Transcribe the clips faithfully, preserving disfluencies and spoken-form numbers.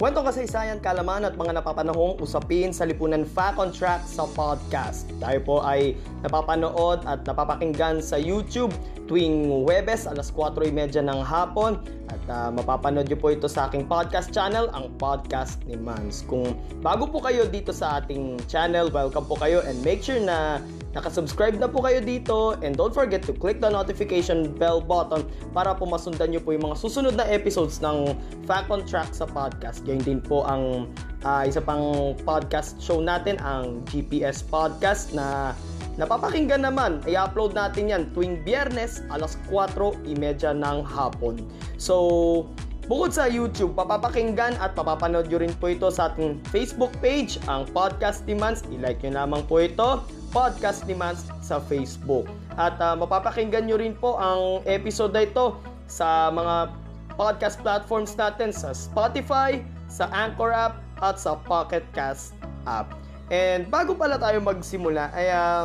Kwentong kasaysayan, kalaman at mga napapanahong usapin sa lipunan Fact on Track sa podcast. Tayo po ay napapanood at napapakinggan sa YouTube tuwing Huwebes alas four thirty ng hapon at uh, mapapanood niyo po ito sa aking podcast channel, ang Podcast ni Mans. Kung bago po kayo dito sa ating channel, welcome po kayo and make sure na nakasubscribe na po kayo dito and don't forget to click the notification bell button para po masundan niyo po yung mga susunod na episodes ng Fact on Track sa podcast. Ganyan din po ang uh, isa pang podcast show natin, ang G P S Podcast na napapakinggan naman. I-upload natin yan tuwing Biyernes alas four thirty ng hapon. So, bukod sa YouTube, papapakinggan at papapanood nyo rin po ito sa ating Facebook page, ang Podcast ni Mans. I-like nyo lamang po ito, Podcast ni Mans sa Facebook. At uh, mapapakinggan nyo rin po ang episode na ito sa mga podcast platforms natin, sa Spotify, sa Anchor app, at sa Pocket Cast app. And bago pala tayo magsimula, ay uh,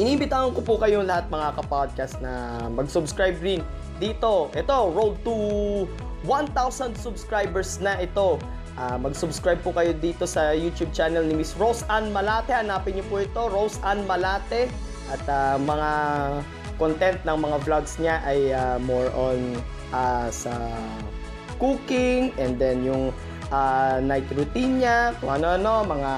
inibitahan ko po kayong lahat mga kapodcast na mag-subscribe rin dito. Ito, road to one thousand subscribers na ito. Uh, mag-subscribe po kayo dito sa YouTube channel ni Miss Rose Ann Malate. Hanapin niyo po ito, Rose Ann Malate. At uh, mga content ng mga vlogs niya ay uh, more on uh, sa cooking and then yung Uh, night routine niya, kung ano-ano, mga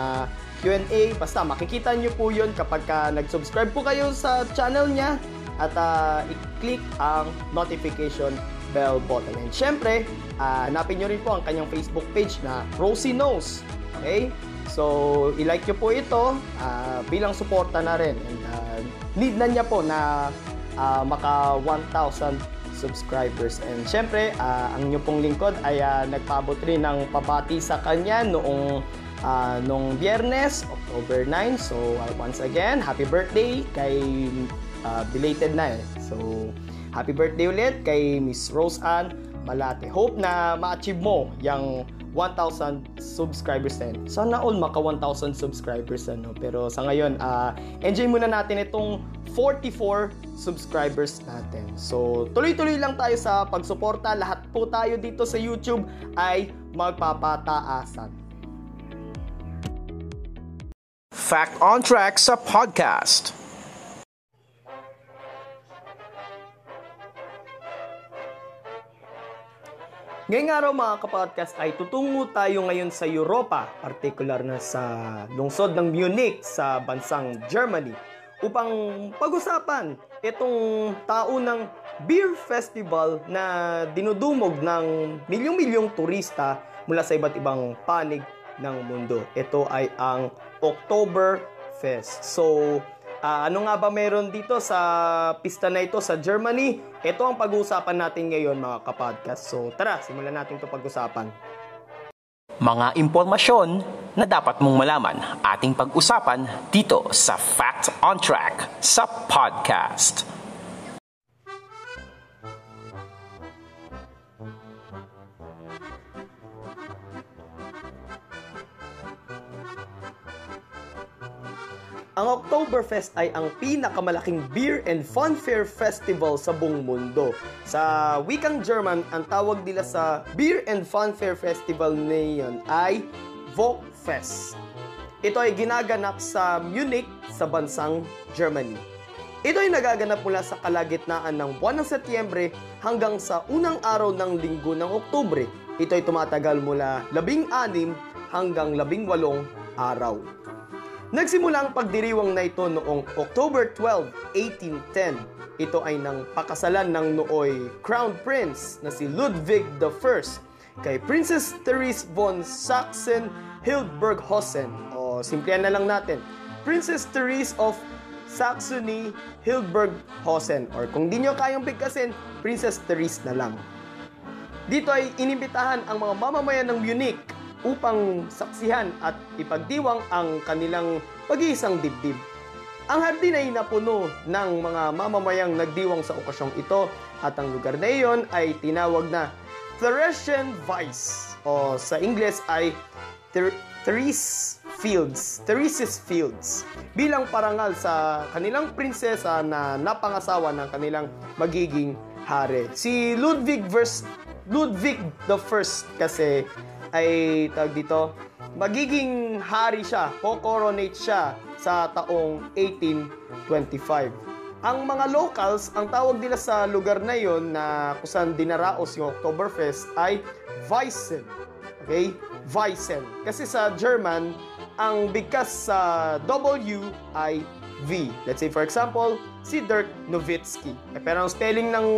Q and A. Basta makikita nyo po yun kapag ka nag-subscribe po kayo sa channel niya at uh, i-click ang notification bell button. And syempre, uh, hanapin nyo rin po ang kanyang Facebook page na Rosie Knows. Okay? So, i-like nyo po ito uh, bilang suporta na rin. And, uh, need na niya po na uh, maka one thousand subscribers. And syempre, uh, ang inyo pong lingkod ay uh, nagpaabot rin ng pabati sa kanya noong uh, noong Biyernes, October ninth. So, uh, once again, happy birthday kay uh, belated na eh. So, happy birthday ulit kay Miss Rose Ann Malate. Hope na ma-achieve mo yung one thousand subscribers na yun. Sana all maka one thousand subscribers na, no? Pero sa ngayon, uh, enjoy muna natin itong forty-four subscribers natin. So, tuloy-tuloy lang tayo sa pagsuporta. Lahat po tayo dito sa YouTube ay magpapataasan. Fact on Track sa podcast. Ngayong araw mga kapodcast ay tutungo tayo ngayon sa Europa, partikular na sa lungsod ng Munich sa bansang Germany, upang pag-usapan itong taunang beer festival na dinudumog ng milyong-milyong turista mula sa iba't ibang panig ng mundo. Ito ay ang Oktoberfest. So, Uh, ano nga ba meron dito sa pista na ito sa Germany? Ito ang pag-uusapan natin ngayon mga kapodcast. So tara, simulan natin ito pag-usapan. Mga impormasyon na dapat mong malaman, ating pag-usapan dito sa Fact on Track sa podcast. Ang Oktoberfest ay ang pinakamalaking beer and funfair festival sa buong mundo. Sa wikang German, ang tawag nila sa beer and funfair festival na yun ay Oktoberfest. Ito ay ginaganap sa Munich sa bansang Germany. Ito ay nagaganap mula sa kalagitnaan ng buwan ng Setyembre hanggang sa unang araw ng linggo ng Oktubre. Ito ay tumatagal mula labing anim hanggang labing walong araw. Nagsimula ang pagdiriwang na ito noong October twelfth, eighteen ten. Ito ay nang pakasalan ng nooy Crown Prince na si Ludwig the First kay Princess Therese von Sachsen-Hildburghausen. O simplihan na lang natin, Princess Therese of Saxony-Hildburghausen. Or kung di nyo kayang bigkasin, Princess Therese na lang. Dito ay inimbitahan ang mga mamamayan ng Munich upang saksihan at ipagdiwang ang kanilang pag-iisang dibdib. Ang hardin ay napuno ng mga mamamayang nagdiwang sa okasyong ito at ang lugar na iyon ay tinawag na Theresian Wiese o sa Ingles ay Ther Therese Fields, Therese's Fields bilang parangal sa kanilang prinsesa na napangasawa ng kanilang magiging hari. Si Ludwig I, Ludwig the First kasi ay tawag dito, magiging hari siya, co-coronate siya sa taong eighteen twenty-five. Ang mga locals, ang tawag nila sa lugar na yon na kusan dinaraos yung Oktoberfest ay Weizen. Okay? Weizen. Kasi sa German, ang bigkas sa W ay V. Let's say for example, si Dirk Nowitzki. Eh, pero ang spelling ng,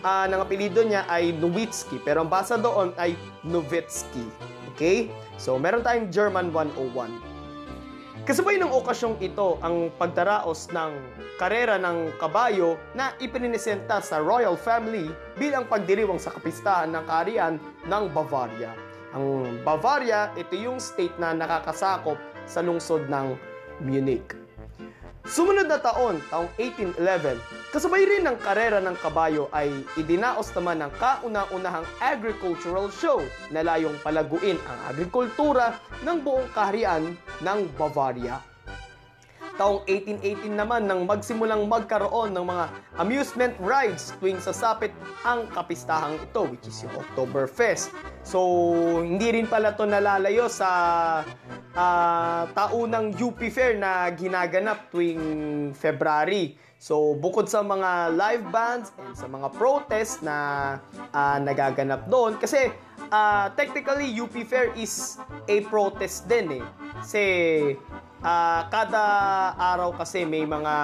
uh, ng apelido niya ay Nowitzki. Pero ang basa doon ay Nowitzki. Okay? So meron tayong German one oh one. Kasabay ng okasyong ito ang pagdaraos ng karera ng kabayo na ipinisenta sa royal family bilang pagdiriwang sa kapistahan ng kaharian ng Bavaria. Ang Bavaria, ito yung state na nakakasakop sa lungsod ng Munich. Sumunod na taon, taong eighteen eleven, kasabay rin ng karera ng kabayo ay idinaos naman ng kauna-unahang agricultural show na layong palaguin ang agrikultura ng buong kaharian ng Bavaria. Taong eighteen eighteen naman nang magsimulang magkaroon ng mga amusement rides tuwing sasapit ang kapistahang ito which is yung Oktoberfest. So, hindi rin pala ito nalalayo sa uh, taunang U P Fair na ginaganap tuwing February. So, bukod sa mga live bands and sa mga protest na uh, nagaganap doon kasi uh, technically U P Fair is a protest din eh. Kasi Uh, kada araw kasi may mga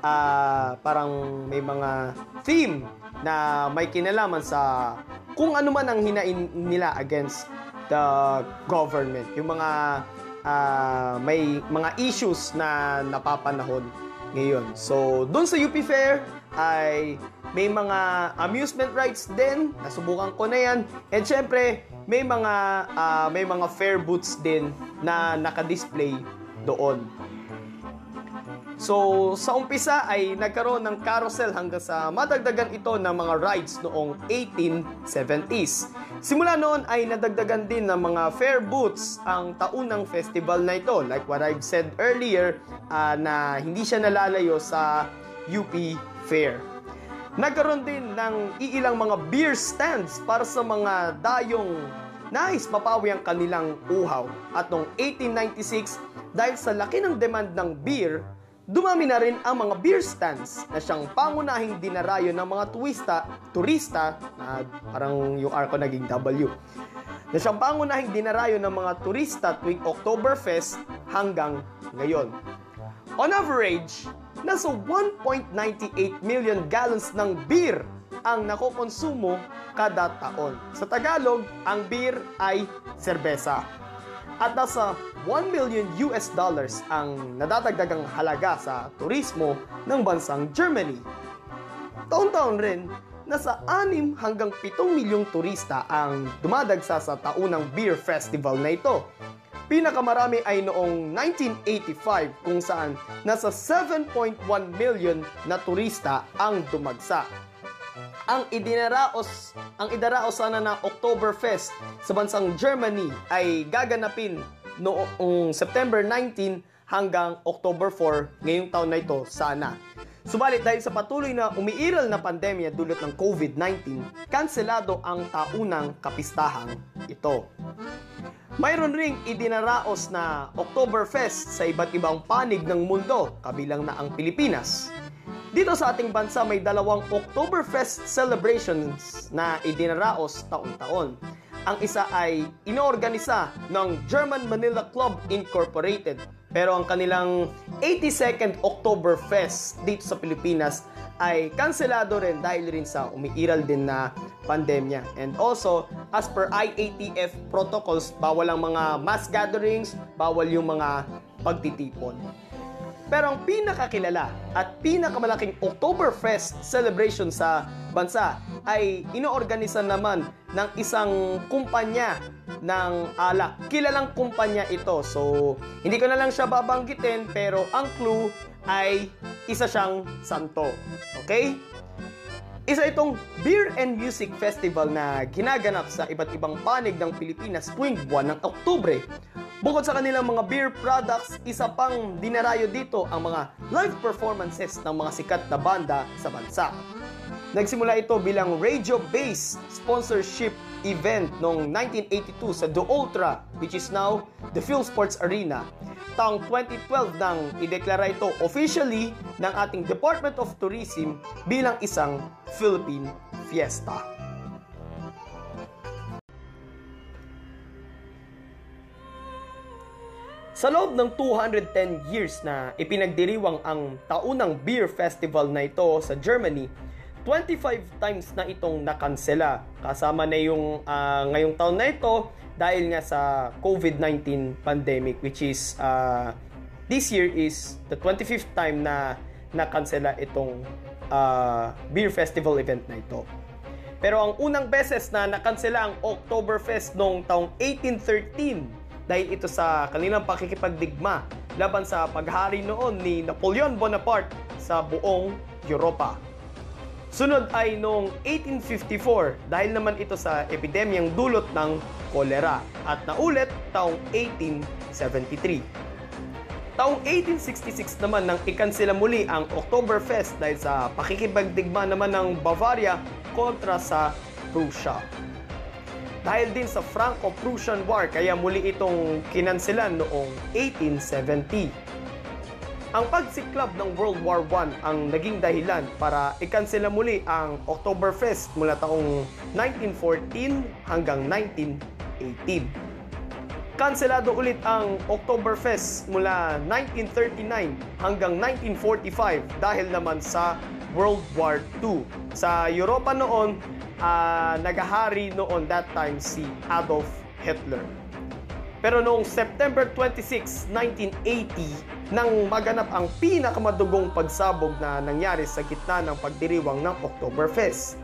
uh, parang may mga theme na may kinalaman sa kung ano man ang hinain nila against the government. Yung mga uh, may mga issues na napapanahon ngayon. So, dun sa U P Fair ay may mga amusement rides din. Nasubukan ko na yan. And syempre, may mga, uh, may mga fair booths din na nakadisplay doon. So, sa umpisa ay nagkaroon ng carousel hanggang sa madagdagan ito ng mga rides noong eighteen seventies. Simula noon ay nadagdagan din ng mga fair booths ang taunang festival na ito. Like what I've said earlier, uh, na hindi siya nalalayo sa U P Fair. Nagkaroon din ng iilang mga beer stands para sa mga dayong nais mapawi ang kanilang uhaw. At noong eighteen ninety-six, dahil sa laki ng demand ng beer, dumami na rin ang mga beer stands na siyang pangunahing dinarayo ng mga turista, turista na parang yung R ko naging W, na siyang pangunahing dinarayo ng mga turista tuwing Oktoberfest hanggang ngayon. On average, nasa one point nine eight million gallons ng beer ang nakokonsumo kada taon. Sa Tagalog, ang beer ay serbesa. At nasa one million US dollars ang nadadagdagang halaga sa turismo ng bansang Germany. Taon-taon rin, nasa six hanggang seven milyong turista ang dumadagsa sa taunang beer festival na ito. Pinakamarami ay noong nineteen eighty-five kung saan nasa seven point one million na turista ang dumagsa. Ang idinaraos, ang idaraos sana na Oktoberfest sa bansang Germany ay gaganapin noong September nineteenth hanggang October fourth ngayong taon na ito sana. Subalit dahil sa patuloy na umiiral na pandemya dulot ng COVID nineteen, kanselado ang taunang kapistahang ito. Mayroon ring idinaraos na Oktoberfest sa iba't ibang panig ng mundo, kabilang na ang Pilipinas. Dito sa ating bansa may dalawang Oktoberfest celebrations na idinaraos taon-taon. Ang isa ay inoorganisa ng German Manila Club Incorporated, pero ang kanilang eighty-second Oktoberfest dito sa Pilipinas ay kanselado rin dahil rin sa umiiral din na pandemya. And also, as per I A T F protocols, bawal ang mga mass gatherings, bawal yung mga pagtitipon. Pero ang pinakakilala at pinakamalaking Oktoberfest celebration sa bansa ay inoorganisa naman ng isang kumpanya ng alak. Kilalang kumpanya ito. So, hindi ko na lang siya babanggitin, pero ang clue ay isa siyang santo. Okay? Isa itong beer and music festival na ginaganap sa iba't ibang panig ng Pilipinas tuwing buwan ng Oktubre. Bukod sa kanilang mga beer products, isa pang dinarayo dito ang mga live performances ng mga sikat na banda sa bansa. Nagsimula ito bilang radio-based sponsorship event noong nineteen eighty-two sa The Ultra, which is now the Phil Sports Arena. Taong twenty twelve nang ideklara ito officially ng ating Department of Tourism bilang isang Philippine Fiesta. Sa loob ng two hundred ten years na ipinagdiriwang ang taunang beer festival na ito sa Germany, twenty-five times na itong nakansela. Kasama na yung uh, ngayong taon na ito dahil nga sa COVID nineteen pandemic, which is uh, this year is the twenty-fifth time na nakansela itong uh, beer festival event na ito. Pero ang unang beses na nakansela ang Oktoberfest noong taong eighteen thirteen dahil ito sa kanilang pakikipagdigma laban sa paghari noon ni Napoleon Bonaparte sa buong Europa. Sunod ay noong eighteen fifty-four dahil naman ito sa epidemyang dulot ng kolera at naulit taong eighteen seventy-three. Taong eighteen sixty-six naman nang ikansela muli ang Oktoberfest dahil sa pakikipagdigma naman ng Bavaria kontra sa Prussia. Dahil din sa Franco-Prussian War kaya muli itong kinanselan noong eighteen seventy. Ang pagsiklab ng World War One ang naging dahilan para ikansela muli ang Oktoberfest mula taong nineteen fourteen hanggang nineteen eighteen. Kanselado ulit ang Oktoberfest mula nineteen thirty-nine hanggang nineteen forty-five dahil naman sa World War Two. Sa Europa noon, uh, nagahari noon that time si Adolf Hitler. Pero noong September twenty-six, nineteen eighty, nang maganap ang pinakamadugong pagsabog na nangyari sa gitna ng pagdiriwang ng Oktoberfest.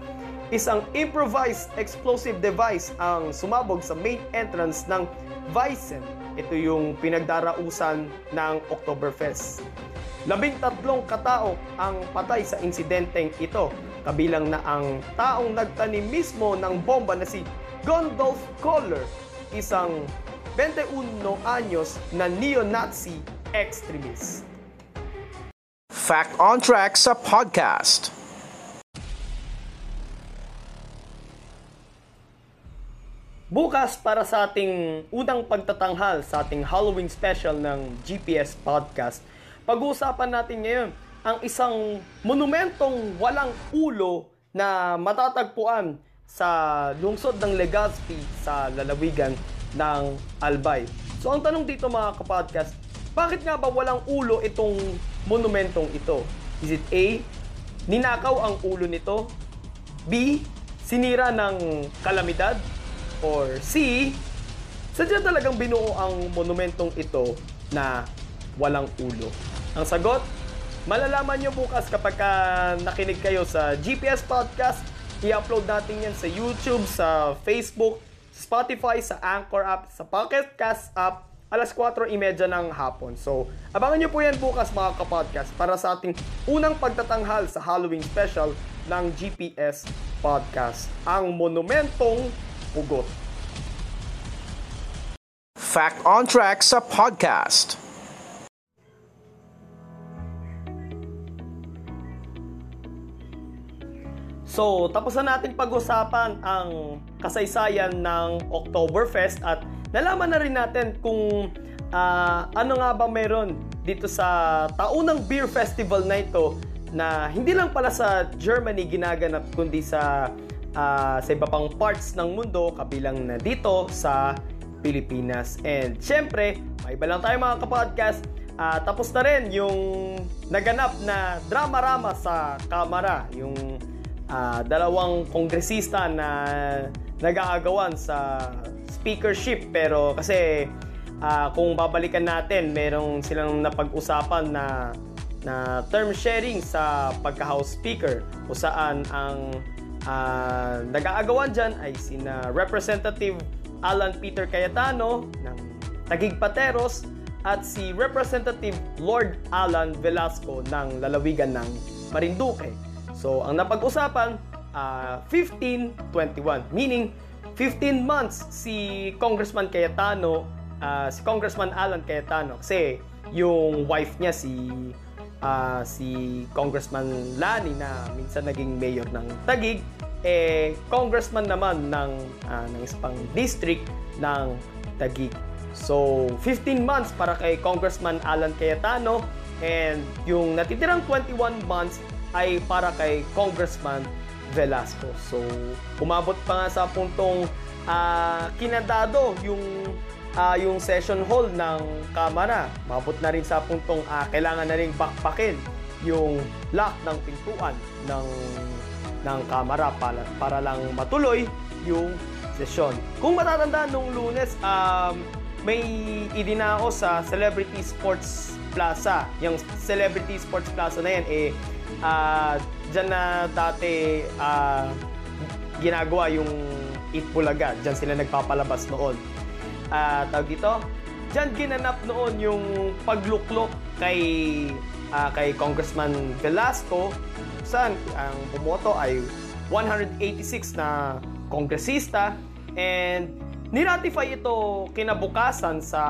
Isang improvised explosive device ang sumabog sa main entrance ng Wiesen. Ito yung pinagdarausan ng Oktoberfest. Labing tatlong katao ang patay sa insidenteng ito, kabilang na ang taong nagtanim mismo ng bomba na si Gundolf Kohler, isang twenty-one anyos na neo-Nazi extremist. Fact on Track sa podcast. Bukas para sa ating unang pagtatanghal sa ating Halloween special ng G P S podcast, pag-uusapan natin ngayon ang isang monumentong walang ulo na matatagpuan sa lungsod ng Legazpi sa lalawigan ng Albay. So ang tanong dito mga kapodcast, bakit nga ba walang ulo itong monumentong ito? Is it A, ninakaw ang ulo nito? B, sinira ng kalamidad? Or C, sadya talagang binuo ang monumentong ito na walang ulo? Ang sagot, malalaman nyo bukas kapag ka nakinig kayo sa G P S Podcast. I-upload natin yan sa YouTube, sa Facebook, Spotify, sa Anchor app, sa Pocket Cast app, alas four thirty ng hapon. So, abangan nyo po yan bukas mga kapodcast para sa ating unang pagtatanghal sa Halloween special ng G P S Podcast, ang monumentong pugot. Fact on Track sa podcast. So, tapos na natin pag-usapan ang kasaysayan ng Oktoberfest at nalaman na rin natin kung uh, ano nga ba meron dito sa taunang beer festival na ito na hindi lang pala sa Germany ginaganap kundi sa, uh, sa iba pang parts ng mundo kabilang na dito sa Pilipinas. And syempre, may iba lang tayo mga kapodcast. Uh, tapos na rin yung naganap na drama-rama sa Kamara. Yung uh, dalawang kongresista na nag-aagawan sa speakership pero kasi uh, kung babalikan natin, merong silang napag-usapan na, na term sharing sa pagka-House Speaker, kung saan ang uh, nag-aagawan dyan ay sina Representative Alan Peter Cayetano ng Taguig-Pateros at si Representative Lord Alan Velasco ng lalawigan ng Marinduque. So, ang napag-usapan, uh, fifteen twenty-one, meaning fifteen months si Congressman Cayetano, uh, si Congressman Alan Cayetano, kasi yung wife niya si uh, si Congressman Lani na minsan naging mayor ng Taguig, eh congressman naman ng uh, ng isang district ng Taguig. So fifteen months para kay Congressman Alan Cayetano, and yung natitirang twenty-one months ay para kay Congressman Velasco. So, umabot pa nga sa puntong uh, kinadado yung, uh, yung session hall ng Kamara. Umabot na rin sa puntong uh, kailangan na rin bakbakin yung lock ng pintuan ng, ng Kamara para, para lang matuloy yung session. Kung matatandaan nung Lunes, um, may idinao sa Celebrity Sports Plaza. Yung Celebrity Sports Plaza na yan, eh, ah, uh, dyan na dati uh, ginagawa yung Eat Bulaga. Dyan sila nagpapalabas noon. Uh, tawag ito, dyan ginanap noon yung pagluklok kay, uh, kay Congressman Velasco. Saan ang bumoto ay one hundred eighty-six na kongresista, and niratify ito kinabukasan sa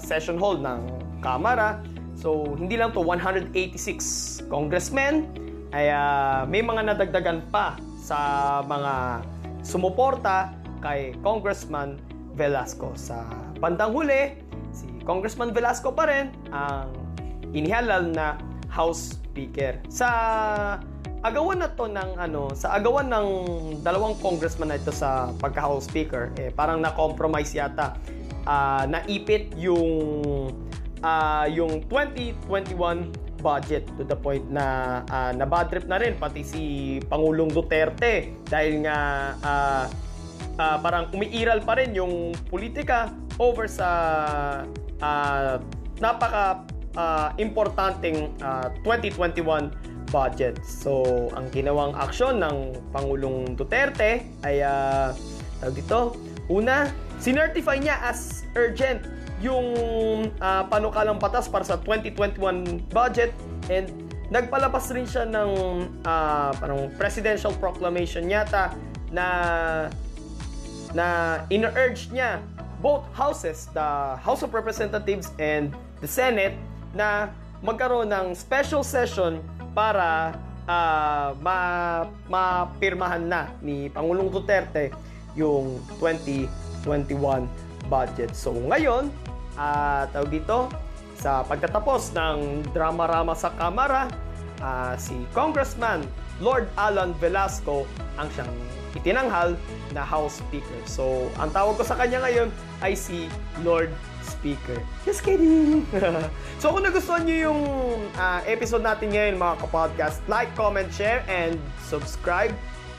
session hall ng Kamara. So, hindi lang to one hundred eighty-six congressmen, ay uh, may mga nadagdagan pa sa mga sumuporta kay Congressman Velasco. Sa bandang huli, si Congressman Velasco pa rin ang inihalal na House Speaker. Sa agawan na to ng ano, sa agawan ng dalawang congressman na ito sa pagka-House Speaker, eh parang na-compromise yata, uh, naipit yung Uh, yung twenty twenty-one budget to the point na uh, nabadrip na rin pati si Pangulong Duterte dahil nga uh, uh, parang umiiral pa rin yung politika over sa uh, napaka uh, importanteng uh, twenty twenty-one budget. So, ang ginawang aksyon ng Pangulong Duterte ay uh, tawag dito, una, sinertify niya as urgent yung uh, panukalang batas para sa twenty twenty-one budget, and nagpalabas rin siya ng uh, parang presidential proclamation yata na na in-urge niya both houses, the House of Representatives and the Senate, na magkaroon ng special session para uh, ma- mapirmahan na ni Pangulong Duterte yung twenty twenty-one budget. So ngayon, at uh, tawag dito, sa pagtatapos ng drama-rama sa Kamara, uh, si Congressman Lord Alan Velasco ang siyang itinanghal na House Speaker. So, ang tawag ko sa kanya ngayon ay si Lord Speaker. Just kidding! So, kung nagustuhan nyo yung uh, episode natin ngayon, mga kapodcast, like, comment, share, and subscribe.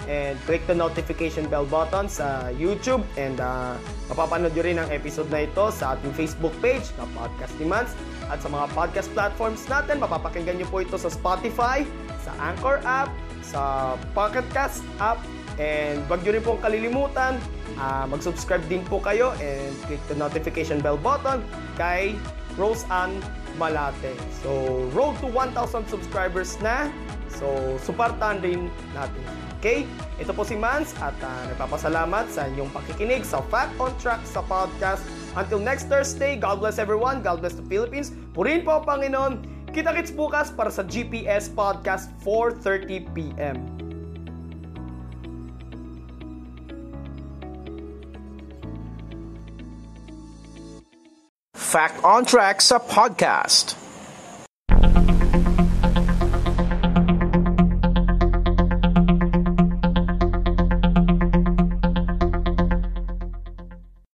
And click the notification bell button sa YouTube, and uh, mapapanood nyo rin ang episode na ito sa ating Facebook page na Podcast Demands, at sa mga podcast platforms natin. Mapapakinggan nyo po ito sa Spotify, sa Anchor app, sa Pocket Cast app, and wag nyo rin pong kalilimutan, uh, mag-subscribe din po kayo and click the notification bell button kay Rose Ann Malate. So, road to one thousand subscribers na. So, suportahan din natin. Okay? Ito po si Mans, at uh, nagpapasalamat sa inyong pakikinig sa Fact on Track sa podcast. Until next Thursday, God bless everyone. God bless the Philippines. Purihin po ang Panginoon. Kita-kits bukas para sa G P S Podcast, four thirty p m Fact on Track sa podcast.